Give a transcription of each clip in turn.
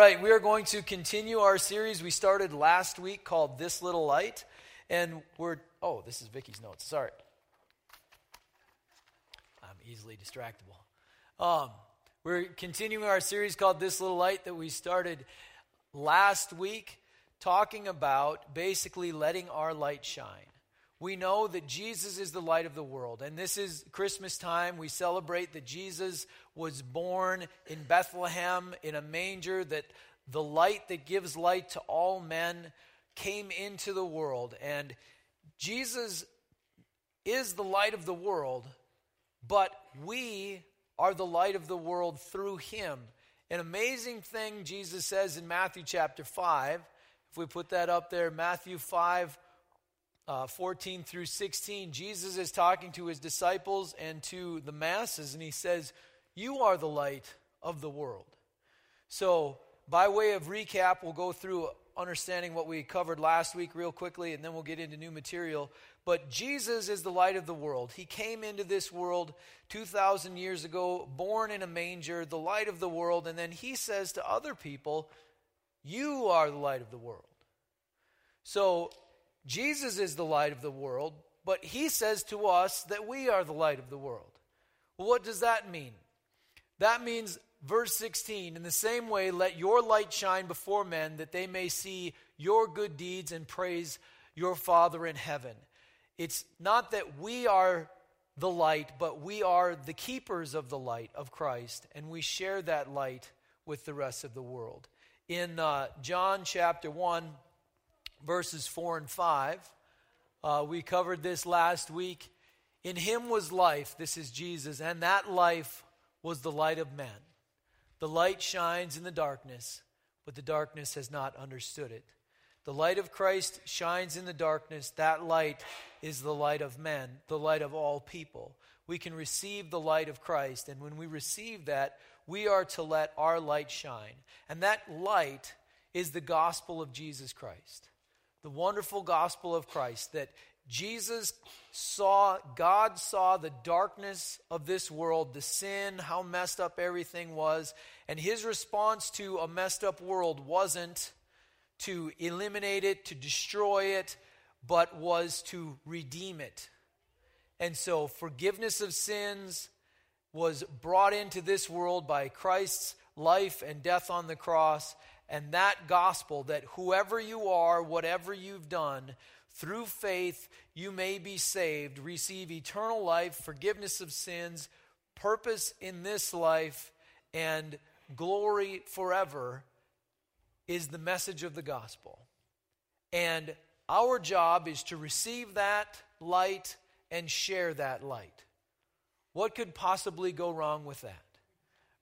right, we are going to continue our series we started last week called This Little Light, and oh, this is Vicky's notes, sorry. I'm easily distractible. We're continuing our series called This Little Light that we started last week, talking about basically letting our light shine. We know that Jesus is the light of the world, and this is Christmas time. We celebrate that Jesus was born in Bethlehem in a manger, that the light that gives light to all men came into the world. And Jesus is the light of the world, but we are the light of the world through him. An amazing thing Jesus says in Matthew chapter 5, if we put that up there, Matthew 5, 14 through 16, Jesus is talking to his disciples and to the masses, and he says, you are the light of the world. So by way of recap, we'll go through understanding what we covered last week real quickly, and then we'll get into new material. But Jesus is the light of the world. He came into this world 2,000 years ago, born in a manger, the light of the world, and then he says to other people, you are the light of the world. So Jesus is the light of the world, but he says to us that we are the light of the world. Well, what does that mean? That means, verse 16, in the same way, let your light shine before men that they may see your good deeds and praise your Father in heaven. It's not that we are the light, but we are the keepers of the light of Christ, and we share that light with the rest of the world. In John chapter 1, verses 4 and 5, we covered this last week. In him was life, this is Jesus, and that life was the light of men. The light shines in the darkness, but the darkness has not understood it. The light of Christ shines in the darkness. That light is the light of men, the light of all people. We can receive the light of Christ, and when we receive that, we are to let our light shine. And that light is the gospel of Jesus Christ. The wonderful gospel of Christ, that God saw the darkness of this world, the sin, how messed up everything was, and his response to a messed up world wasn't to eliminate it, to destroy it, but was to redeem it. And so forgiveness of sins was brought into this world by Christ's life and death on the cross. And that gospel, that whoever you are, whatever you've done, through faith you may be saved, receive eternal life, forgiveness of sins, purpose in this life, and glory forever, is the message of the gospel. And our job is to receive that light and share that light. What could possibly go wrong with that?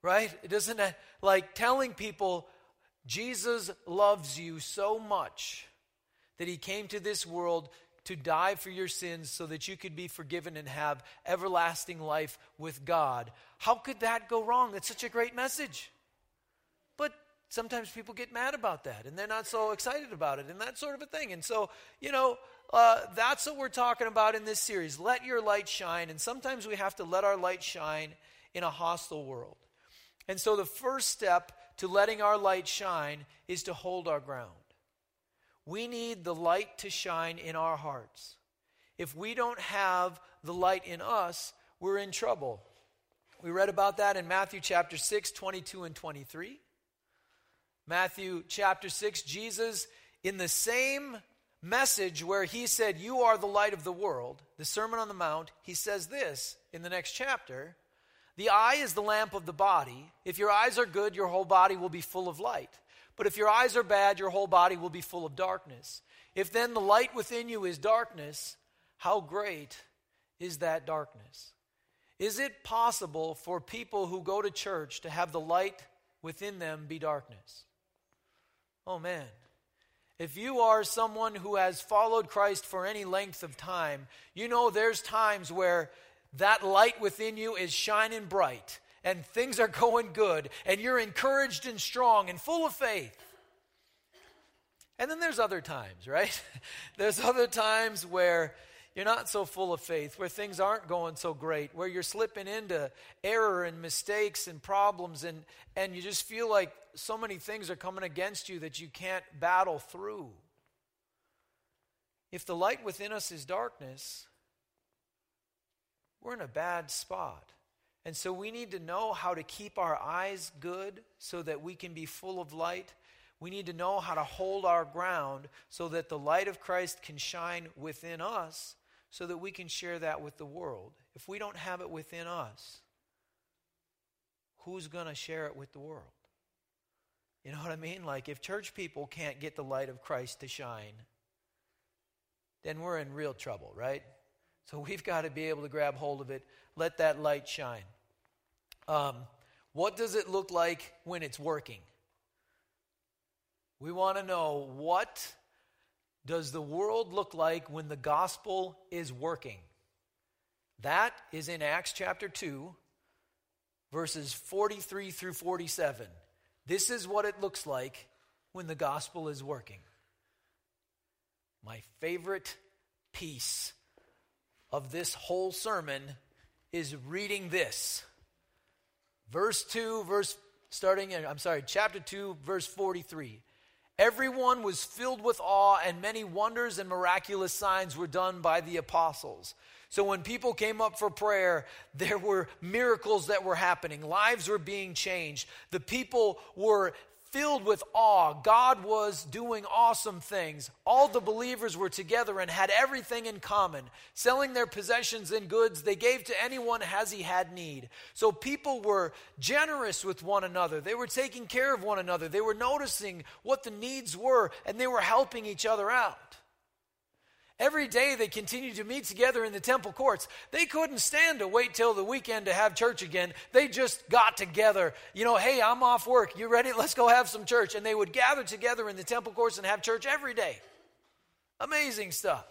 Right? It doesn't, like telling people, Jesus loves you so much that he came to this world to die for your sins so that you could be forgiven and have everlasting life with God. How could that go wrong? That's such a great message. But sometimes people get mad about that, and they're not so excited about it, and that sort of a thing. And so, that's what we're talking about in this series. Let your light shine. And sometimes we have to let our light shine in a hostile world. And so the first step to letting our light shine is to hold our ground. We need the light to shine in our hearts. If we don't have the light in us, we're in trouble. We read about that in Matthew chapter 6, 22 and 23. Matthew chapter 6, Jesus, in the same message where he said, you are the light of the world, the Sermon on the Mount, he says this in the next chapter, the eye is the lamp of the body. If your eyes are good, your whole body will be full of light. But if your eyes are bad, your whole body will be full of darkness. If then the light within you is darkness, how great is that darkness? Is it possible for people who go to church to have the light within them be darkness? Oh man. If you are someone who has followed Christ for any length of time, you know there's times where that light within you is shining bright, and things are going good, and you're encouraged and strong and full of faith. And then there's other times, right? There's other times where you're not so full of faith, where things aren't going so great, where you're slipping into error and mistakes and problems, and you just feel like so many things are coming against you that you can't battle through. If the light within us is darkness, we're in a bad spot. And so we need to know how to keep our eyes good so that we can be full of light. We need to know how to hold our ground so that the light of Christ can shine within us so that we can share that with the world. If we don't have it within us, who's going to share it with the world? You know what I mean? Like, if church people can't get the light of Christ to shine, then we're in real trouble, right? So we've got to be able to grab hold of it. Let that light shine. What does it look like when it's working? We want to know, what does the world look like when the gospel is working? That is in Acts chapter 2, verses 43 through 47. This is what it looks like when the gospel is working. My favorite piece of this whole sermon is reading this. Chapter 2, verse 43. Everyone was filled with awe, and many wonders and miraculous signs were done by the apostles. So when people came up for prayer, there were miracles that were happening. Lives were being changed. The people were filled with awe. God was doing awesome things. All the believers were together and had everything in common. Selling their possessions and goods, they gave to anyone as he had need. So people were generous with one another. They were taking care of one another. They were noticing what the needs were, and they were helping each other out. Every day they continued to meet together in the temple courts. They couldn't stand to wait till the weekend to have church again. They just got together. You know, hey, I'm off work. You ready? Let's go have some church. And they would gather together in the temple courts and have church every day. Amazing stuff.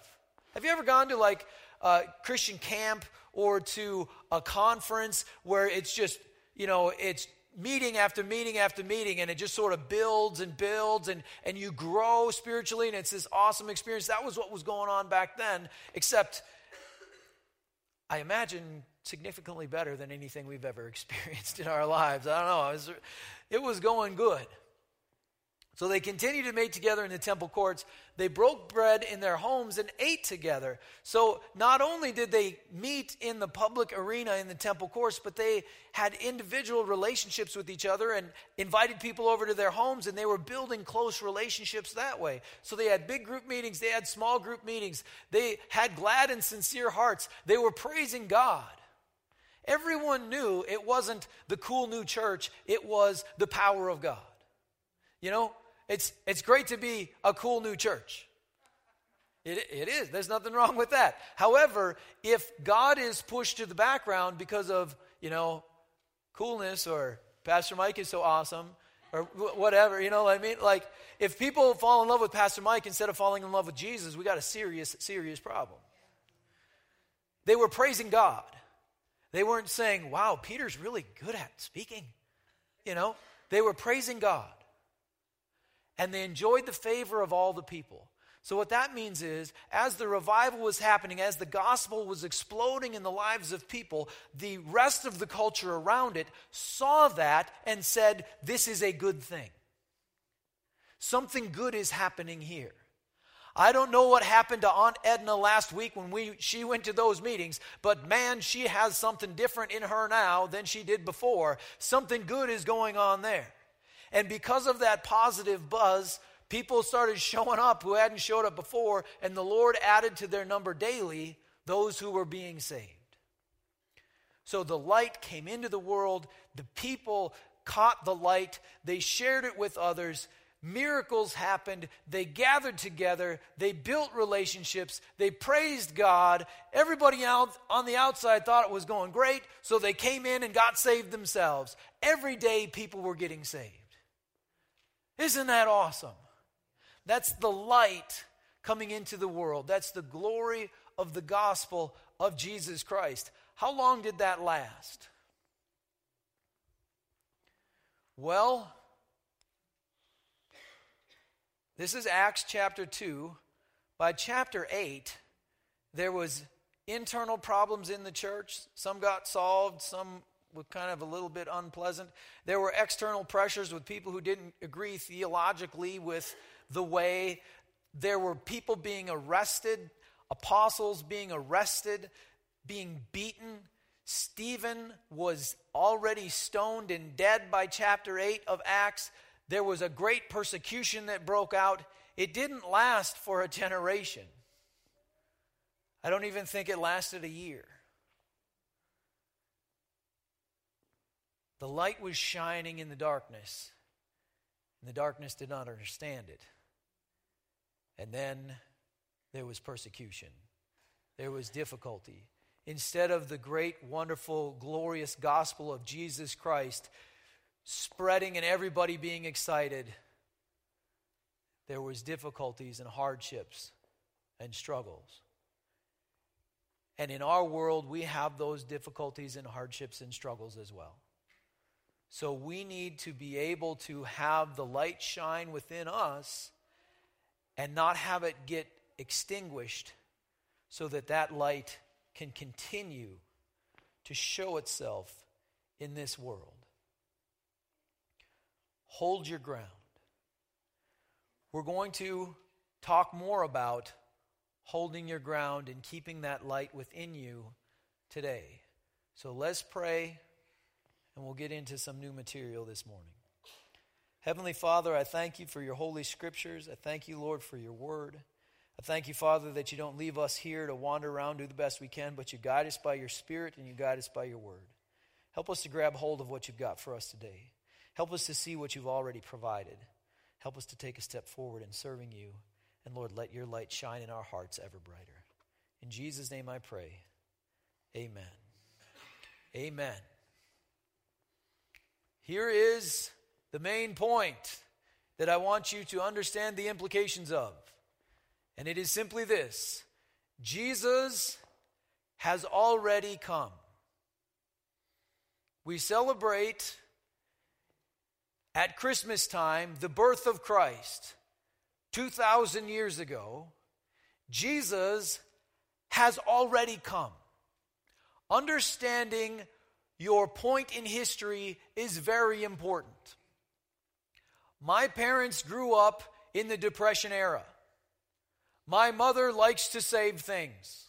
Have you ever gone to like a Christian camp or to a conference where it's just, you know, it's meeting after meeting after meeting, and it just sort of builds and builds, and you grow spiritually, and it's this awesome experience? That was what was going on back then, except I imagine significantly better than anything we've ever experienced in our lives. I don't know. It was going good. So they continued to meet together in the temple courts. They broke bread in their homes and ate together. So not only did they meet in the public arena in the temple courts, but they had individual relationships with each other and invited people over to their homes, and they were building close relationships that way. So they had big group meetings. They had small group meetings. They had glad and sincere hearts. They were praising God. Everyone knew it wasn't the cool new church. It was the power of God. You know? It's great to be a cool new church. It is. There's nothing wrong with that. However, if God is pushed to the background because of, you know, coolness, or Pastor Mike is so awesome, or whatever, you know what I mean? Like, if people fall in love with Pastor Mike instead of falling in love with Jesus, we got a serious, serious problem. They were praising God. They weren't saying, wow, Peter's really good at speaking. You know, they were praising God. And they enjoyed the favor of all the people. So what that means is, as the revival was happening, as the gospel was exploding in the lives of people, the rest of the culture around it saw that and said, this is a good thing. Something good is happening here. I don't know what happened to Aunt Edna last week when she went to those meetings, but man, she has something different in her now than she did before. Something good is going on there. And because of that positive buzz, people started showing up who hadn't showed up before, and the Lord added to their number daily those who were being saved. So the light came into the world. The people caught the light. They shared it with others. Miracles happened. They gathered together. They built relationships. They praised God. Everybody out on the outside thought it was going great, so they came in and got saved themselves. Every day people were getting saved. Isn't that awesome? That's the light coming into the world. That's the glory of the gospel of Jesus Christ. How long did that last? Well, this is Acts chapter 2. By chapter 8, There was internal problems in the church. Some got solved, some were kind of a little bit unpleasant. There were external pressures with people who didn't agree theologically with the way. There were people being arrested, apostles being arrested, being beaten. Stephen was already stoned and dead by chapter 8 of Acts. There was a great persecution that broke out. It didn't last for a generation. I don't even think it lasted a year. The light was shining in the darkness, and the darkness did not understand it. And then there was persecution. There was difficulty. Instead of the great, wonderful, glorious gospel of Jesus Christ spreading and everybody being excited, there was difficulties and hardships and struggles. And in our world, we have those difficulties and hardships and struggles as well. So we need to be able to have the light shine within us and not have it get extinguished, so that that light can continue to show itself in this world. Hold your ground. We're going to talk more about holding your ground and keeping that light within you today. So let's pray, and we'll get into some new material this morning. Heavenly Father, I thank you for your holy scriptures. I thank you, Lord, for your word. I thank you, Father, that you don't leave us here to wander around, do the best we can, but you guide us by your Spirit and you guide us by your word. Help us to grab hold of what you've got for us today. Help us to see what you've already provided. Help us to take a step forward in serving you. And Lord, let your light shine in our hearts ever brighter. In Jesus' name I pray. Amen. Amen. Here is the main point that I want you to understand the implications of. And it is simply this: Jesus has already come. We celebrate at Christmas time the birth of Christ. 2,000 years ago, Jesus has already come. Understanding your point in history is very important. My parents grew up in the Depression era. My mother likes to save things.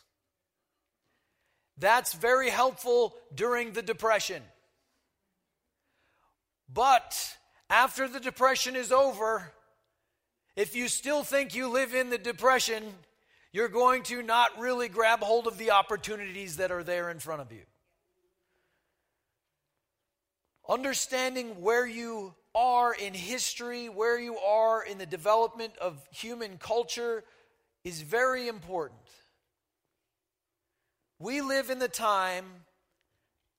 That's very helpful during the Depression. But after the Depression is over, if you still think you live in the Depression, you're going to not really grab hold of the opportunities that are there in front of you. Understanding where you are in history, where you are in the development of human culture is very important. We live in the time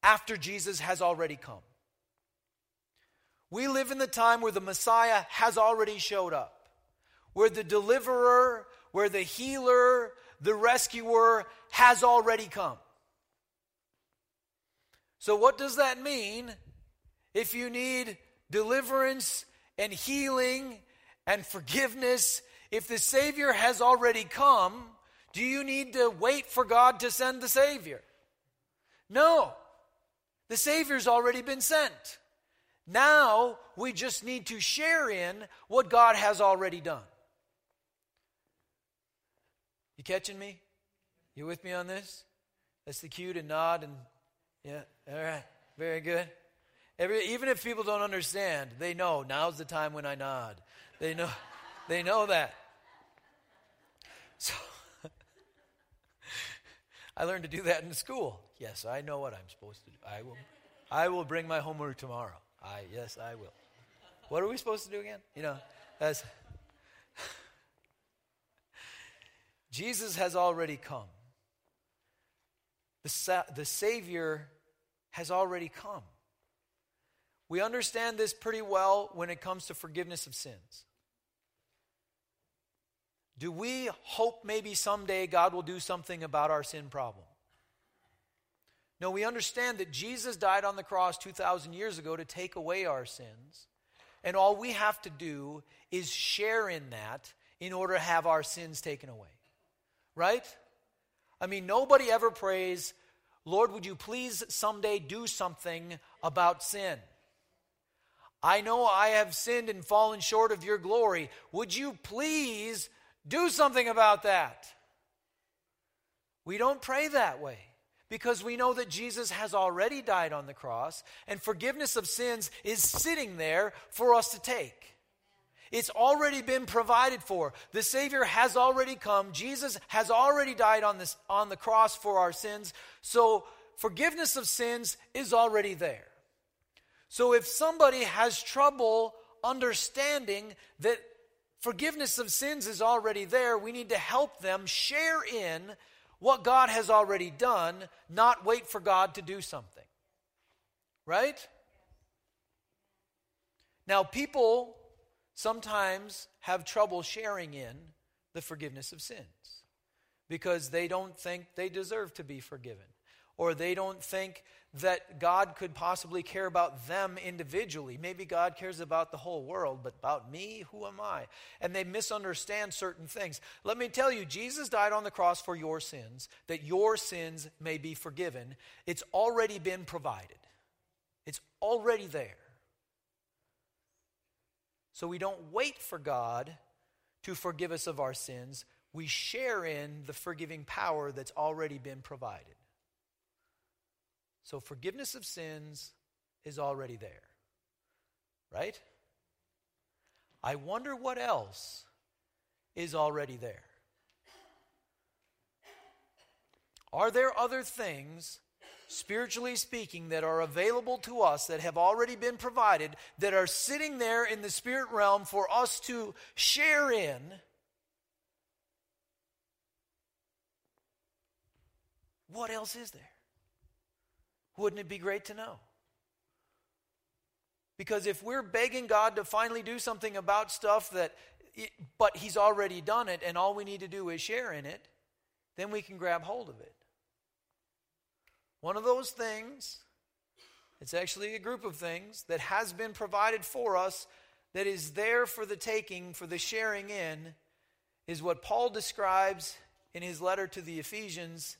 after Jesus has already come. We live in the time where the Messiah has already showed up, where the deliverer, where the healer, the rescuer has already come. So what does that mean? If you need deliverance and healing and forgiveness, if the Savior has already come, do you need to wait for God to send the Savior? No. The Savior's already been sent. Now we just need to share in what God has already done. You catching me? You with me on this? That's the cue to nod and, yeah, all right, very good. Even if people don't understand, they know now's the time when I nod. They know that. So I learned to do that in school. Yes, I know what I'm supposed to do. I will bring my homework tomorrow. I will. What are we supposed to do again? Jesus has already come. The Savior has already come. We understand this pretty well when it comes to forgiveness of sins. Do we hope maybe someday God will do something about our sin problem? No, we understand that Jesus died on the cross 2,000 years ago to take away our sins, and all we have to do is share in that in order to have our sins taken away, right? I mean, nobody ever prays, Lord, would you please someday do something about sin? I know I have sinned and fallen short of your glory. Would you please do something about that? We don't pray that way because we know that Jesus has already died on the cross and forgiveness of sins is sitting there for us to take. It's already been provided for. The Savior has already come. Jesus has already died on the cross for our sins. So forgiveness of sins is already there. So if somebody has trouble understanding that forgiveness of sins is already there, we need to help them share in what God has already done, not wait for God to do something. Right? Now, people sometimes have trouble sharing in the forgiveness of sins because they don't think they deserve to be forgiven, or they don't think that God could possibly care about them individually. Maybe God cares about the whole world, but about me, who am I? And they misunderstand certain things. Let me tell you, Jesus died on the cross for your sins, that your sins may be forgiven. It's already been provided. It's already there. So we don't wait for God to forgive us of our sins. We share in the forgiving power that's already been provided. So forgiveness of sins is already there, right? I wonder what else is already there. Are there other things, spiritually speaking, that are available to us, that have already been provided, that are sitting there in the spirit realm for us to share in? What else is there? Wouldn't it be great to know? Because if we're begging God to finally do something about stuff but he's already done it and all we need to do is share in it, then we can grab hold of it. One of those things, it's actually a group of things that has been provided for us, that is there for the taking, for the sharing in, is what Paul describes in his letter to the Ephesians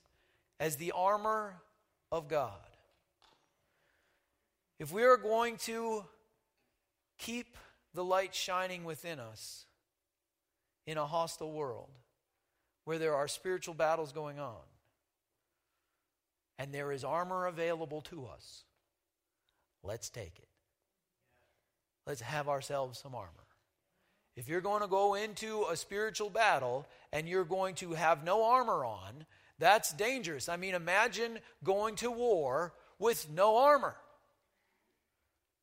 as the armor of God. If we are going to keep the light shining within us in a hostile world where there are spiritual battles going on, and there is armor available to us, let's take it. Let's have ourselves some armor. If you're going to go into a spiritual battle and you're going to have no armor on, that's dangerous. I mean, imagine going to war with no armor.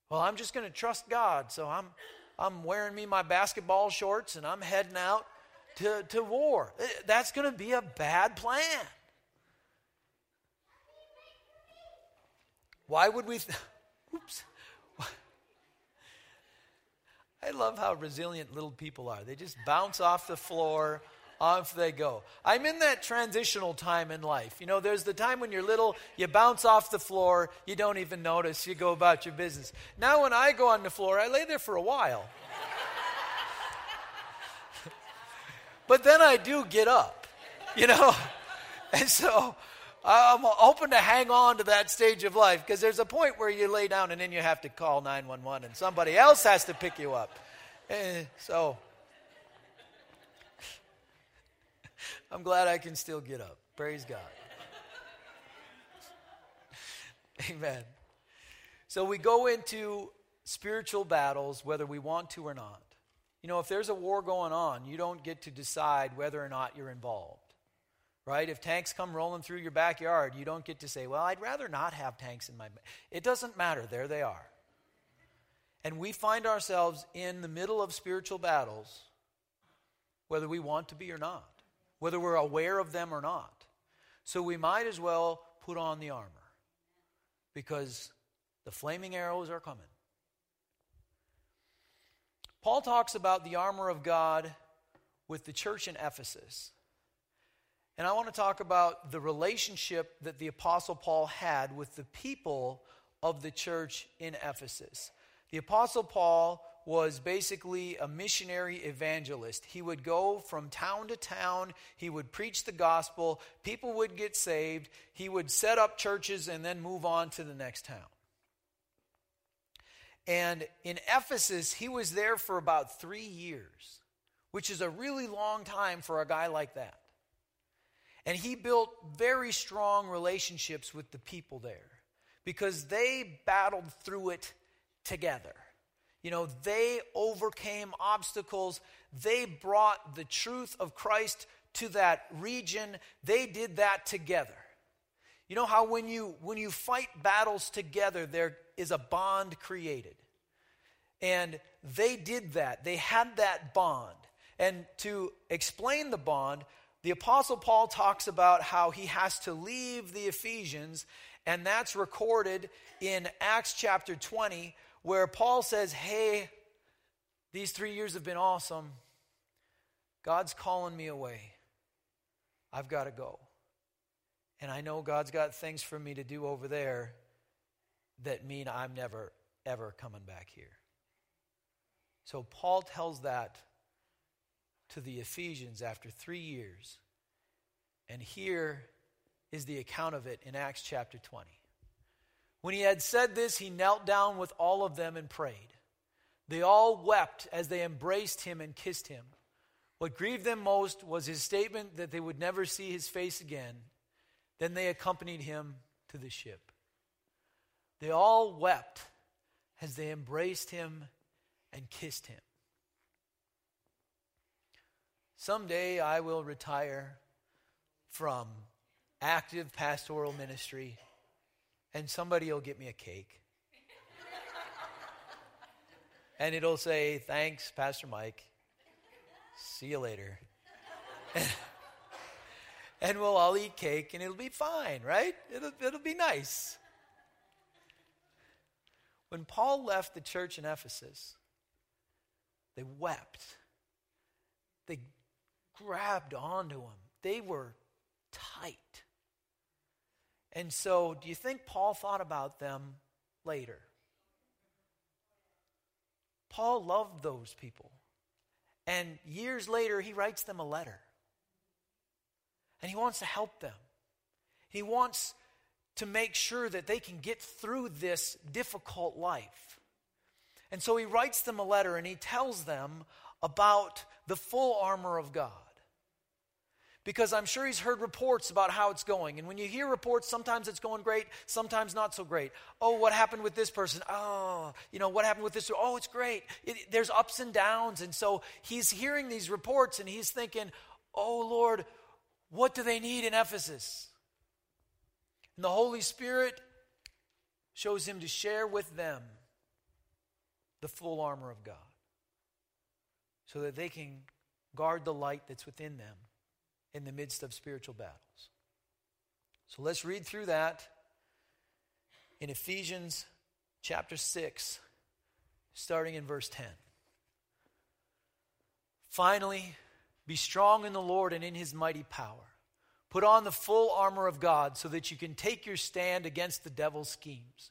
Well, I'm just going to trust God, so I'm wearing me my basketball shorts and I'm heading out to war. That's going to be a bad plan. Why would we? Oops. I love how resilient little people are. They just bounce off the floor, off they go. I'm in that transitional time in life. You know, there's the time when you're little, you bounce off the floor, you don't even notice, you go about your business. Now when I go on the floor, I lay there for a while. But then I do get up, you know. And so I'm hoping to hang on to that stage of life, because there's a point where you lay down and then you have to call 911 and somebody else has to pick you up. And so I'm glad I can still get up. Praise God. Amen. So we go into spiritual battles whether we want to or not. You know, if there's a war going on, you don't get to decide whether or not you're involved. Right? If tanks come rolling through your backyard, you don't get to say, well, I'd rather not have tanks in my backyard. It doesn't matter. There they are. And we find ourselves in the middle of spiritual battles, whether we want to be or not, whether we're aware of them or not. So we might as well put on the armor, because the flaming arrows are coming. Paul talks about the armor of God with the church in Ephesus. And I want to talk about the relationship that the Apostle Paul had with the people of the church in Ephesus. The Apostle Paul was basically a missionary evangelist. He would go from town to town. He would preach the gospel. People would get saved. He would set up churches and then move on to the next town. And in Ephesus, he was there for about 3 years, which is a really long time for a guy like that. And he built very strong relationships with the people there because they battled through it together. You know, they overcame obstacles. They brought the truth of Christ to that region. They did that together. You know how when you fight battles together, there is a bond created. And they did that. They had that bond. And to explain the bond, the Apostle Paul talks about how he has to leave the Ephesians, and that's recorded in Acts chapter 20, where Paul says, hey, these 3 years have been awesome. God's calling me away. I've got to go. And I know God's got things for me to do over there that mean I'm never, ever coming back here. So Paul tells that to the Ephesians after 3 years. And here is the account of it in Acts chapter 20. When he had said this, he knelt down with all of them and prayed. They all wept as they embraced him and kissed him. What grieved them most was his statement that they would never see his face again. Then they accompanied him to the ship. They all wept as they embraced him and kissed him. Someday I will retire from active pastoral ministry, and somebody will get me a cake. And it'll say, thanks, Pastor Mike. See you later. And we'll all eat cake, and it'll be fine, right? It'll be nice. When Paul left the church in Ephesus, they wept. They grabbed onto him. They were tight. And so, do you think Paul thought about them later? Paul loved those people. And years later, he writes them a letter. And he wants to help them. He wants to make sure that they can get through this difficult life. And so he writes them a letter and he tells them about the full armor of God. Because I'm sure he's heard reports about how it's going. And when you hear reports, sometimes it's going great, sometimes not so great. Oh, what happened with this person? Oh, you know, what happened with this? Oh, it's great. There's ups and downs. And so he's hearing these reports and he's thinking, oh, Lord, what do they need in Ephesus? And the Holy Spirit shows him to share with them the full armor of God so that they can guard the light that's within them in the midst of spiritual battles. So let's read through that in Ephesians chapter 6, starting in verse 10. Finally, be strong in the Lord and in his mighty power. Put on the full armor of God so that you can take your stand against the devil's schemes.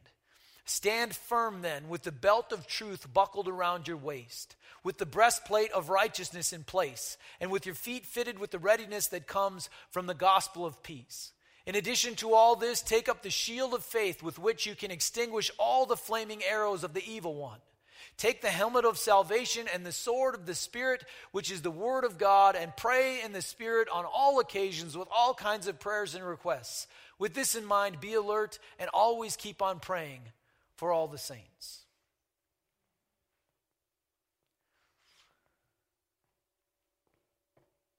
Stand firm then, with the belt of truth buckled around your waist, with the breastplate of righteousness in place, and with your feet fitted with the readiness that comes from the gospel of peace. In addition to all this, take up the shield of faith with which you can extinguish all the flaming arrows of the evil one. Take the helmet of salvation and the sword of the Spirit, which is the word of God, and pray in the Spirit on all occasions with all kinds of prayers and requests. With this in mind, be alert and always keep on praying for all the saints.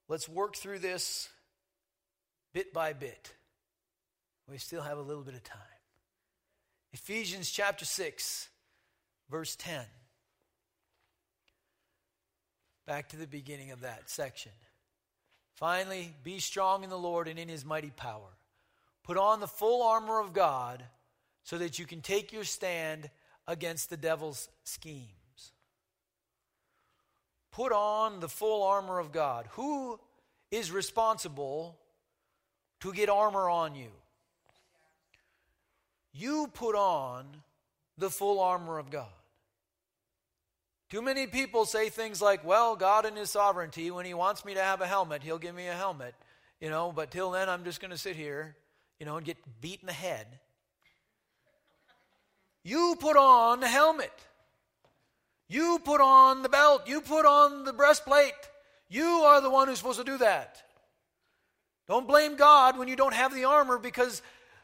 Let's work through this bit by bit. We still have a little bit of time. Ephesians chapter 6, verse 10. Back to the beginning of that section. Finally, be strong in the Lord and in his mighty power. Put on the full armor of God so that you can take your stand against the devil's schemes. Put on the full armor of God. Who is responsible to get armor on you? You put on the full armor of God. Too many people say things like, well, God in his sovereignty, when he wants me to have a helmet, he'll give me a helmet, but till then I'm just going to sit here, and get beat in the head. You put on the helmet. You put on the belt. You put on the breastplate. You are the one who's supposed to do that. Don't blame God when you don't have the armor, because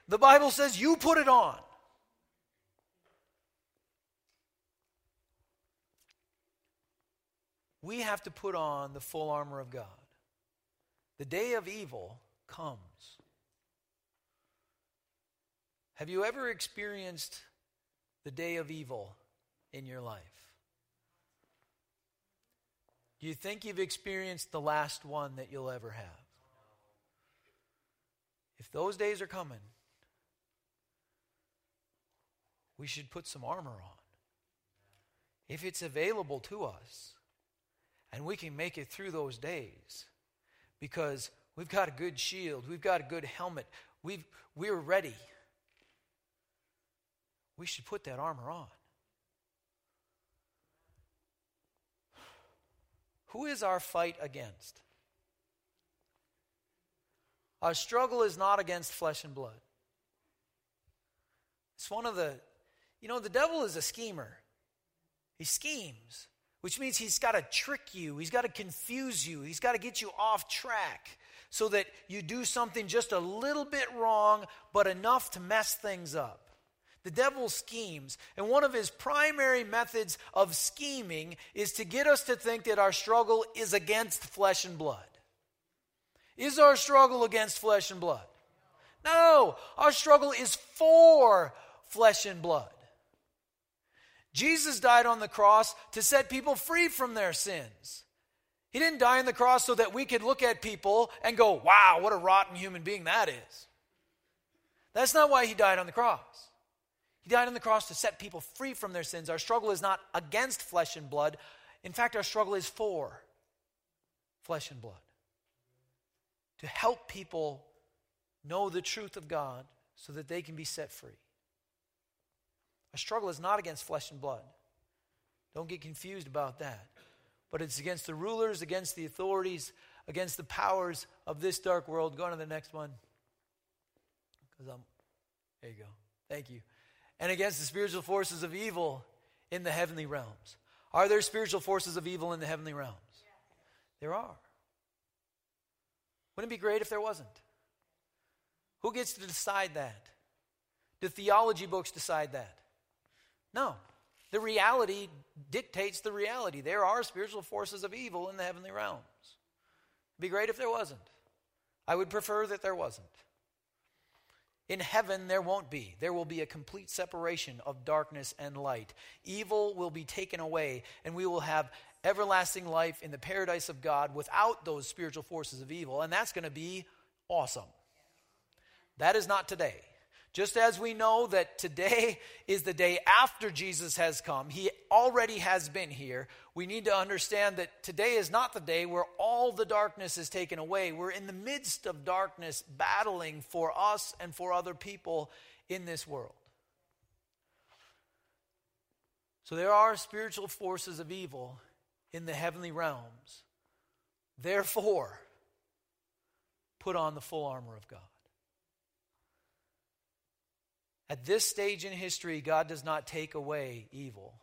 the Bible says you put it on. We have to put on the full armor of God. The day of evil comes. Have you ever experienced the day of evil in your life? Do you think you've experienced the last one that you'll ever have? If those days are coming, we should put some armor on. If it's available to us, and we can make it through those days because we've got a good shield. We've got a good helmet. We're ready. We should put that armor on. Who is our fight against? Our struggle is not against flesh and blood. It's one of the devil is a schemer. He schemes. Which means he's got to trick you. He's got to confuse you. He's got to get you off track so that you do something just a little bit wrong, but enough to mess things up. The devil schemes, and one of his primary methods of scheming is to get us to think that our struggle is against flesh and blood. Is our struggle against flesh and blood? No, our struggle is for flesh and blood. Jesus died on the cross to set people free from their sins. He didn't die on the cross so that we could look at people and go, wow, what a rotten human being that is. That's not why he died on the cross. He died on the cross to set people free from their sins. Our struggle is not against flesh and blood. In fact, our struggle is for flesh and blood. To help people know the truth of God so that they can be set free. Our struggle is not against flesh and blood. Don't get confused about that. But it's against the rulers, against the authorities, against the powers of this dark world. Go on to the next one. There you go. Thank you. And against the spiritual forces of evil in the heavenly realms. Are there spiritual forces of evil in the heavenly realms? Yes. There are. Wouldn't it be great if there wasn't? Who gets to decide that? Do theology books decide that? No. The reality dictates the reality. There are spiritual forces of evil in the heavenly realms. It'd be great if there wasn't. I would prefer that there wasn't. In heaven, there won't be. There will be a complete separation of darkness and light. Evil will be taken away, and we will have everlasting life in the paradise of God without those spiritual forces of evil, and that's going to be awesome. That is not today. Just as we know that today is the day after Jesus has come, he already has been here, we need to understand that today is not the day where all the darkness is taken away. We're in the midst of darkness battling for us and for other people in this world. So there are spiritual forces of evil in the heavenly realms. Therefore, put on the full armor of God. At this stage in history, God does not take away evil,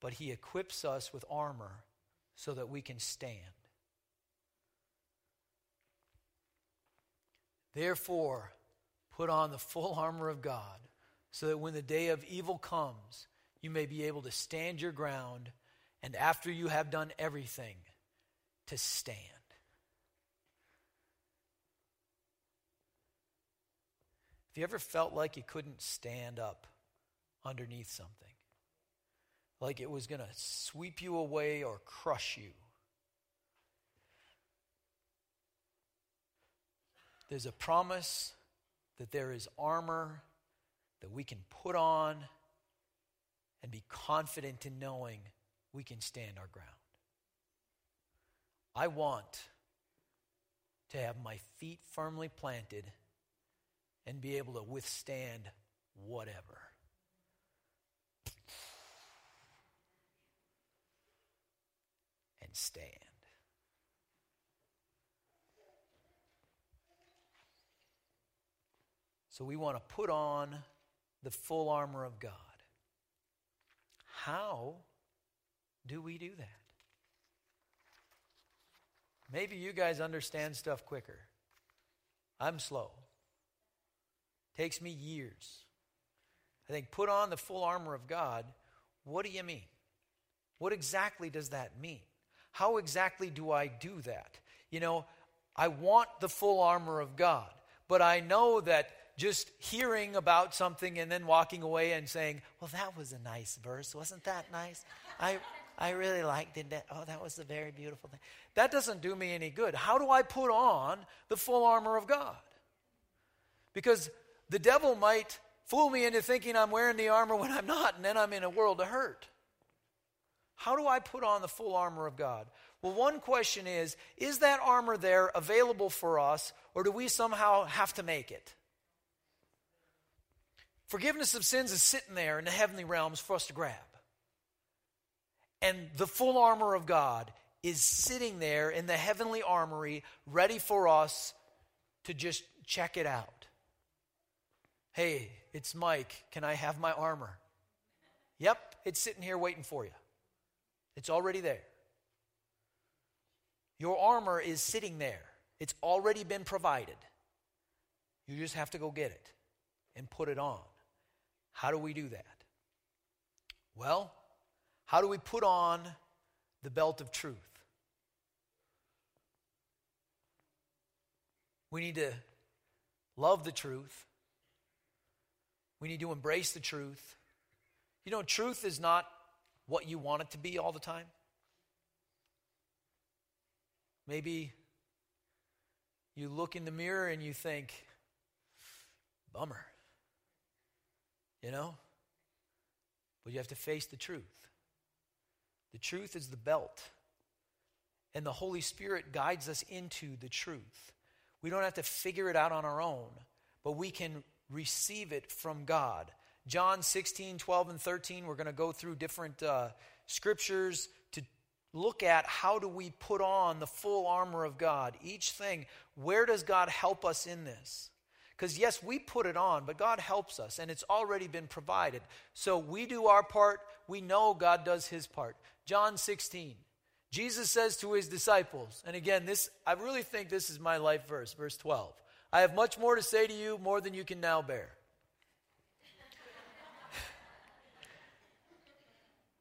but he equips us with armor so that we can stand. Therefore, put on the full armor of God so that when the day of evil comes, you may be able to stand your ground, and after you have done everything, to stand. Have you ever felt like you couldn't stand up underneath something? Like it was going to sweep you away or crush you? There's a promise that there is armor that we can put on and be confident in knowing we can stand our ground. I want to have my feet firmly planted and be able to withstand whatever. And stand. So we want to put on the full armor of God. How do we do that? Maybe you guys understand stuff quicker. I'm slow. Takes me years. I think put on the full armor of God. What do you mean? What exactly does that mean? How exactly do I do that? You know, I want the full armor of God, but I know that just hearing about something and then walking away and saying, well, that was a nice verse. Wasn't that nice? I really liked it. Oh, that was a very beautiful thing. That doesn't do me any good. How do I put on the full armor of God? Because the devil might fool me into thinking I'm wearing the armor when I'm not, and then I'm in a world of hurt. How do I put on the full armor of God? Well, one question is that armor there available for us, or do we somehow have to make it? Forgiveness of sins is sitting there in the heavenly realms for us to grab. And the full armor of God is sitting there in the heavenly armory, ready for us to just check it out. Hey, it's Mike. Can I have my armor? Yep, it's sitting here waiting for you. It's already there. Your armor is sitting there. It's already been provided. You just have to go get it and put it on. How do we do that? Well, how do we put on the belt of truth? We need to love the truth. We need to embrace the truth. You know, truth is not what you want it to be all the time. Maybe you look in the mirror and you think, bummer, you know? But you have to face the truth. The truth is the belt. And the Holy Spirit guides us into the truth. We don't have to figure it out on our own, but we can receive it from God. John 16, 12, and 13, we're going to go through different scriptures to look at how do we put on the full armor of God. Each thing, where does God help us in this? Because yes, we put it on, but God helps us, and it's already been provided. So we do our part, we know God does his part. John 16, Jesus says to his disciples, and again, this I really think this is my life verse, verse 12. I have much more to say to you, more than you can now bear.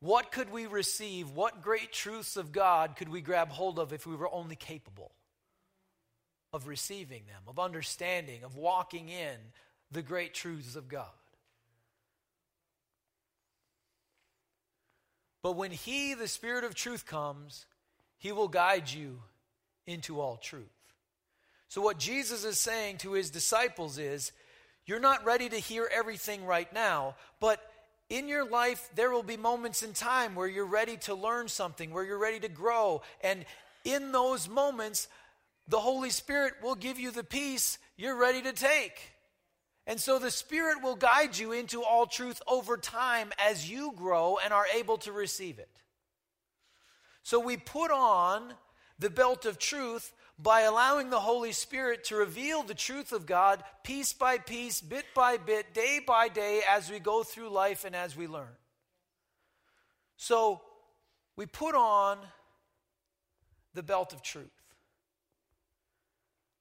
What could we receive? What great truths of God could we grab hold of if we were only capable of receiving them, of understanding, of walking in the great truths of God? But when he, the Spirit of truth, comes, he will guide you into all truth. So what Jesus is saying to his disciples is, you're not ready to hear everything right now, but in your life there will be moments in time where you're ready to learn something, where you're ready to grow, and in those moments, the Holy Spirit will give you the peace you're ready to take. And so the Spirit will guide you into all truth over time as you grow and are able to receive it. So we put on the belt of truth by allowing the Holy Spirit to reveal the truth of God piece by piece, bit by bit, day by day, as we go through life and as we learn. So we put on the belt of truth.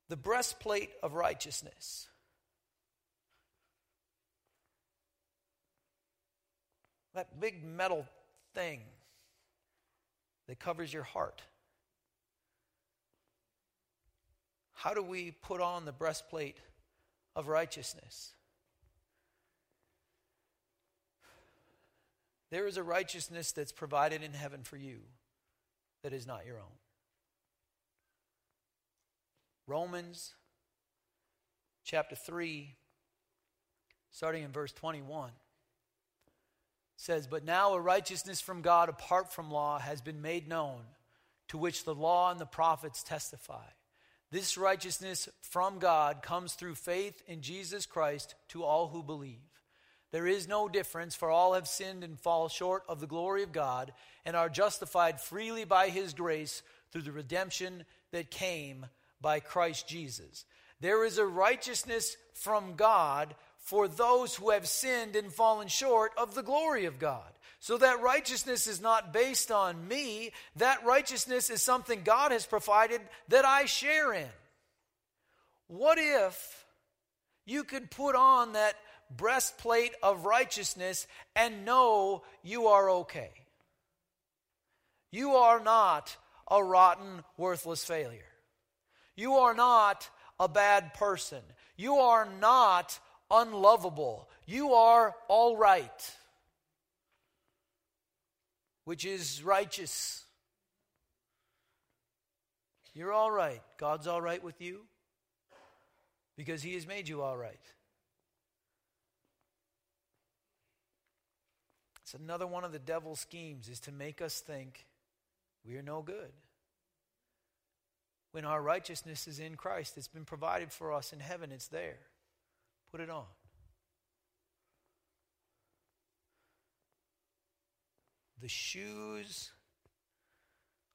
The breastplate of righteousness. That big metal thing that covers your heart. How do we put on the breastplate of righteousness? There is a righteousness that's provided in heaven for you that is not your own. Romans chapter 3, starting in verse 21. It says, "But now a righteousness from God apart from law has been made known, to which the law and the prophets testify. This righteousness from God comes through faith in Jesus Christ to all who believe. There is no difference, for all have sinned and fall short of the glory of God, and are justified freely by his grace through the redemption that came by Christ Jesus. There is a righteousness from God for those who have sinned and fallen short of the glory of God." So that righteousness is not based on me. That righteousness is something God has provided that I share in. What if you could put on that breastplate of righteousness and know you are okay? You are not a rotten, worthless failure. You are not a bad person. You are not unlovable. You are all right, which is righteous. You're all right. God's all right with you because he has made you all right. It's another one of the devil's schemes, is to make us think we are no good, when our righteousness is in Christ. It's been provided for us in heaven. It's there. Put it on. The shoes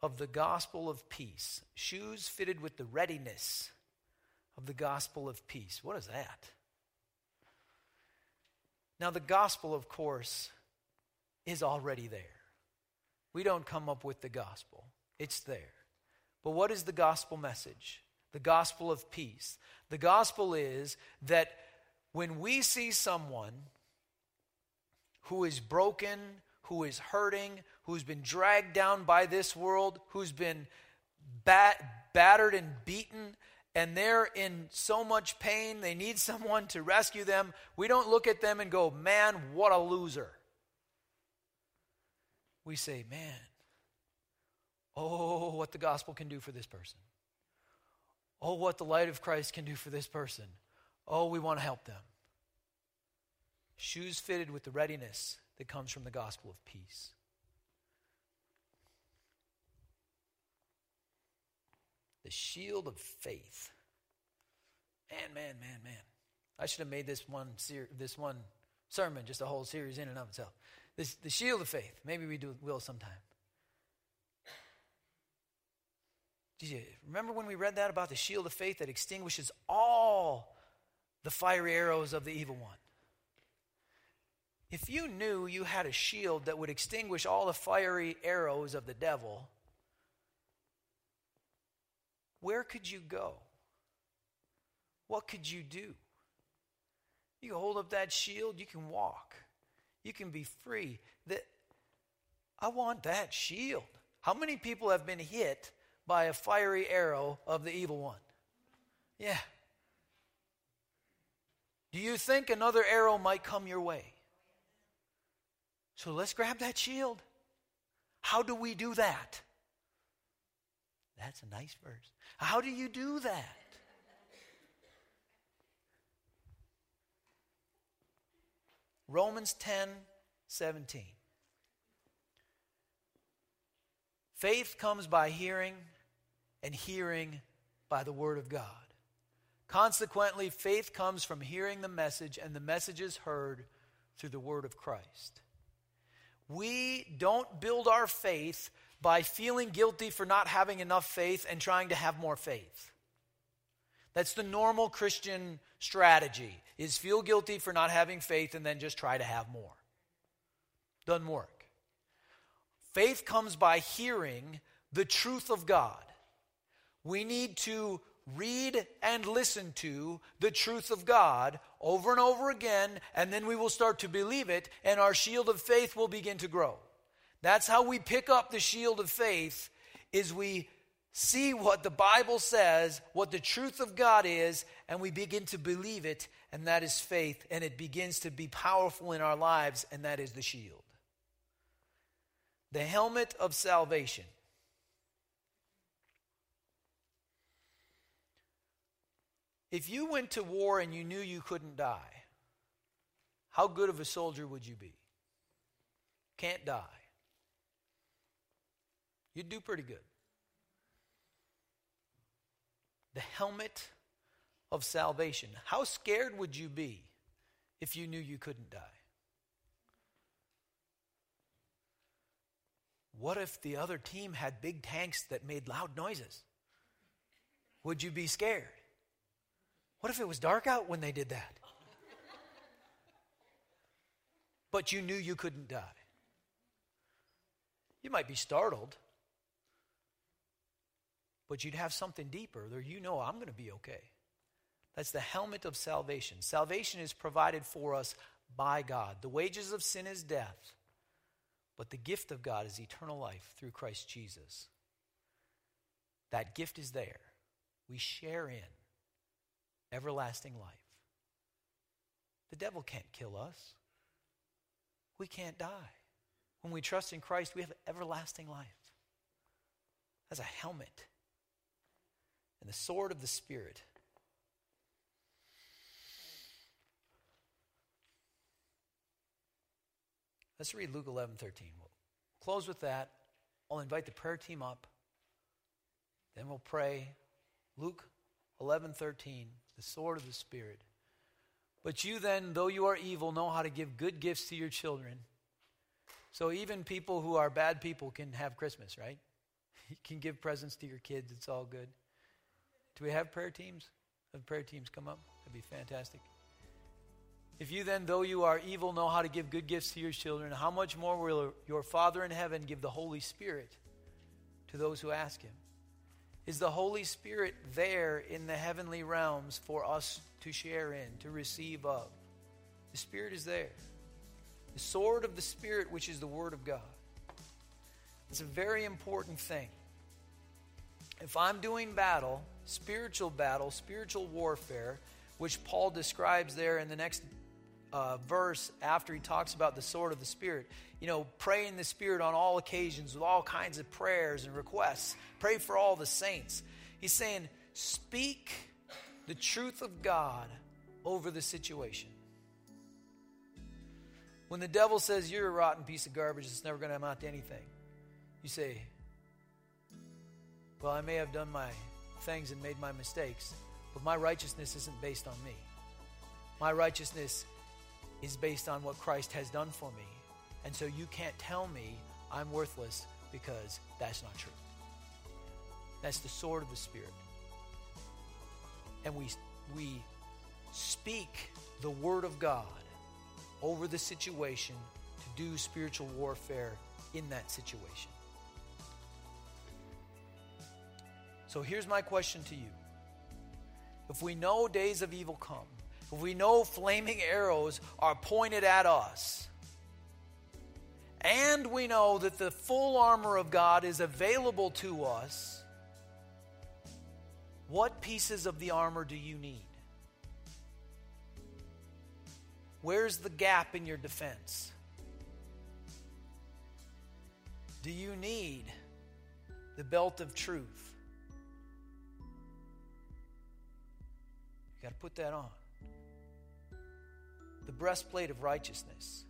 of the gospel of peace. Shoes fitted with the readiness of the gospel of peace. What is that? Now, the gospel, of course, is already there. We don't come up with the gospel. It's there. But what is the gospel message? The gospel of peace. The gospel is that when we see someone who is broken, who is hurting, who's been dragged down by this world, who's been battered and beaten, and they're in so much pain, they need someone to rescue them, we don't look at them and go, "Man, what a loser." We say, "Man, oh, what the gospel can do for this person. Oh, what the light of Christ can do for this person. Oh, we want to help them." Shoes fitted with the readiness that comes from the gospel of peace. The shield of faith. Man. I should have made this one sermon just a whole series in and of itself. The shield of faith. Maybe we will sometime. Did you remember when we read that about the shield of faith that extinguishes all the fiery arrows of the evil one? If you knew you had a shield that would extinguish all the fiery arrows of the devil, where could you go? What could you do? You can hold up that shield, you can walk, you can be free. I want that shield. How many people have been hit by a fiery arrow of the evil one? Yeah. Do you think another arrow might come your way? So let's grab that shield. How do we do that? That's a nice verse. How do you do that? Romans 10:17. Faith comes by hearing, and hearing by the word of God. Consequently, faith comes from hearing the message, and the message is heard through the word of Christ. We don't build our faith by feeling guilty for not having enough faith and trying to have more faith. That's the normal Christian strategy, is feel guilty for not having faith and then just try to have more. Doesn't work. Faith comes by hearing the truth of God. We need to read and listen to the truth of God over and over again, and then we will start to believe it, and our shield of faith will begin to grow. That's how we pick up the shield of faith, is we see what the Bible says, what the truth of God is, and we begin to believe it, and that is faith, and it begins to be powerful in our lives, and that is the shield. The helmet of salvation. If you went to war and you knew you couldn't die, how good of a soldier would you be? Can't die. You'd do pretty good. The helmet of salvation. How scared would you be if you knew you couldn't die? What if the other team had big tanks that made loud noises? Would you be scared? What if it was dark out when they did that? But you knew you couldn't die. You might be startled, but you'd have something deeper there. You know, I'm going to be okay. That's the helmet of salvation. Salvation is provided for us by God. The wages of sin is death, but the gift of God is eternal life through Christ Jesus. That gift is there. We share in everlasting life. The devil can't kill us. We can't die. When we trust in Christ, we have everlasting life. That's a helmet. And the sword of the Spirit. Let's read Luke 11:13. We'll close with that. I'll invite the prayer team up. Then we'll pray. Luke 11:13, the sword of the Spirit. But you then, though you are evil, know how to give good gifts to your children. So even people who are bad people can have Christmas, right? You can give presents to your kids. It's all good. Do we have prayer teams? Have prayer teams come up? That'd be fantastic. If you then, though you are evil, know how to give good gifts to your children, how much more will your Father in heaven give the Holy Spirit to those who ask him? Is the Holy Spirit there in the heavenly realms for us to share in, to receive of? The Spirit is there. The sword of the Spirit, which is the Word of God. It's a very important thing. If I'm doing battle, spiritual warfare, which Paul describes there in the next verse after he talks about the sword of the Spirit. You know, pray in the Spirit on all occasions with all kinds of prayers and requests. Pray for all the saints. He's saying, speak the truth of God over the situation. When the devil says you're a rotten piece of garbage, it's never going to amount to anything. You say, well, I may have done my things and made my mistakes, but my righteousness isn't based on me. My righteousness is based on what Christ has done for me. And so you can't tell me I'm worthless, because that's not true. That's the sword of the Spirit. And we speak the Word of God over the situation to do spiritual warfare in that situation. So here's my question to you. If we know days of evil come, if we know flaming arrows are pointed at us, and we know that the full armor of God is available to us, what pieces of the armor do you need? Where's the gap in your defense? Do you need the belt of truth? You got to put that on. The breastplate of righteousness,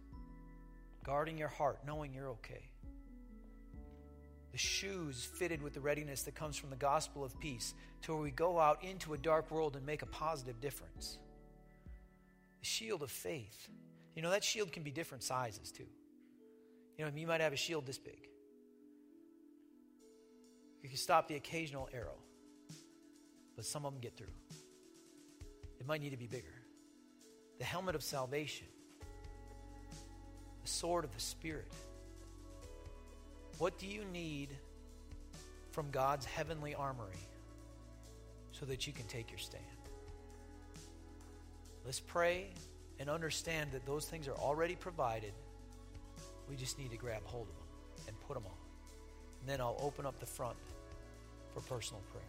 guarding your heart, knowing you're okay. The shoes fitted with the readiness that comes from the gospel of peace, to where we go out into a dark world and make a positive difference. The shield of faith. You know, that shield can be different sizes too. You know, you might have a shield this big. You can stop the occasional arrow, but some of them get through. It might need to be bigger. The helmet of salvation, the sword of the Spirit. What do you need from God's heavenly armory so that you can take your stand? Let's pray and understand that those things are already provided. We just need to grab hold of them and put them on. And then I'll open up the front for personal prayer.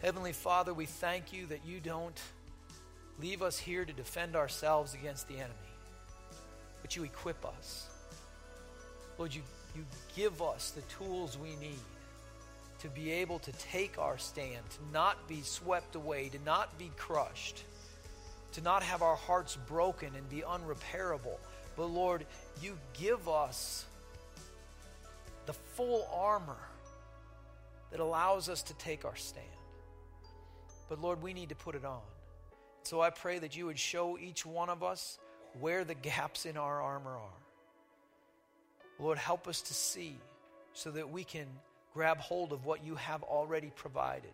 Heavenly Father, we thank you that you don't leave us here to defend ourselves against the enemy, but you equip us. Lord, you give us the tools we need to be able to take our stand, to not be swept away, to not be crushed, to not have our hearts broken and be unrepairable. But Lord, you give us the full armor that allows us to take our stand. But Lord, we need to put it on. So I pray that you would show each one of us where the gaps in our armor are. Lord, help us to see so that we can grab hold of what you have already provided.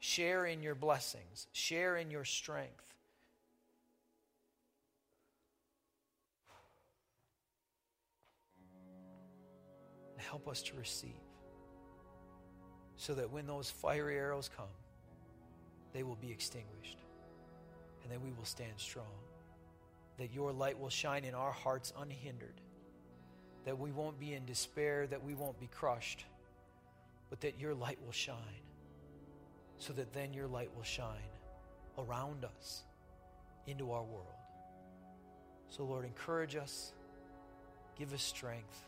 Share in your blessings. Share in your strength. And help us to receive so that when those fiery arrows come, they will be extinguished and that we will stand strong. That your light will shine in our hearts unhindered. That we won't be in despair, that we won't be crushed, but that your light will shine. So that then your light will shine around us into our world. So Lord, encourage us, give us strength,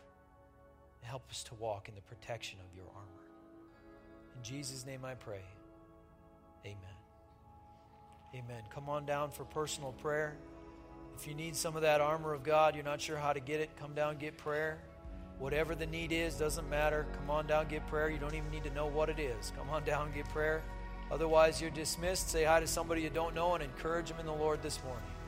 and help us to walk in the protection of your armor. In Jesus' name I pray, amen. Amen. Come on down for personal prayer. If you need some of that armor of God, you're not sure how to get it, come down, get prayer. Whatever the need is, doesn't matter. Come on down, get prayer. You don't even need to know what it is. Come on down, get prayer. Otherwise, you're dismissed. Say hi to somebody you don't know and encourage them in the Lord this morning.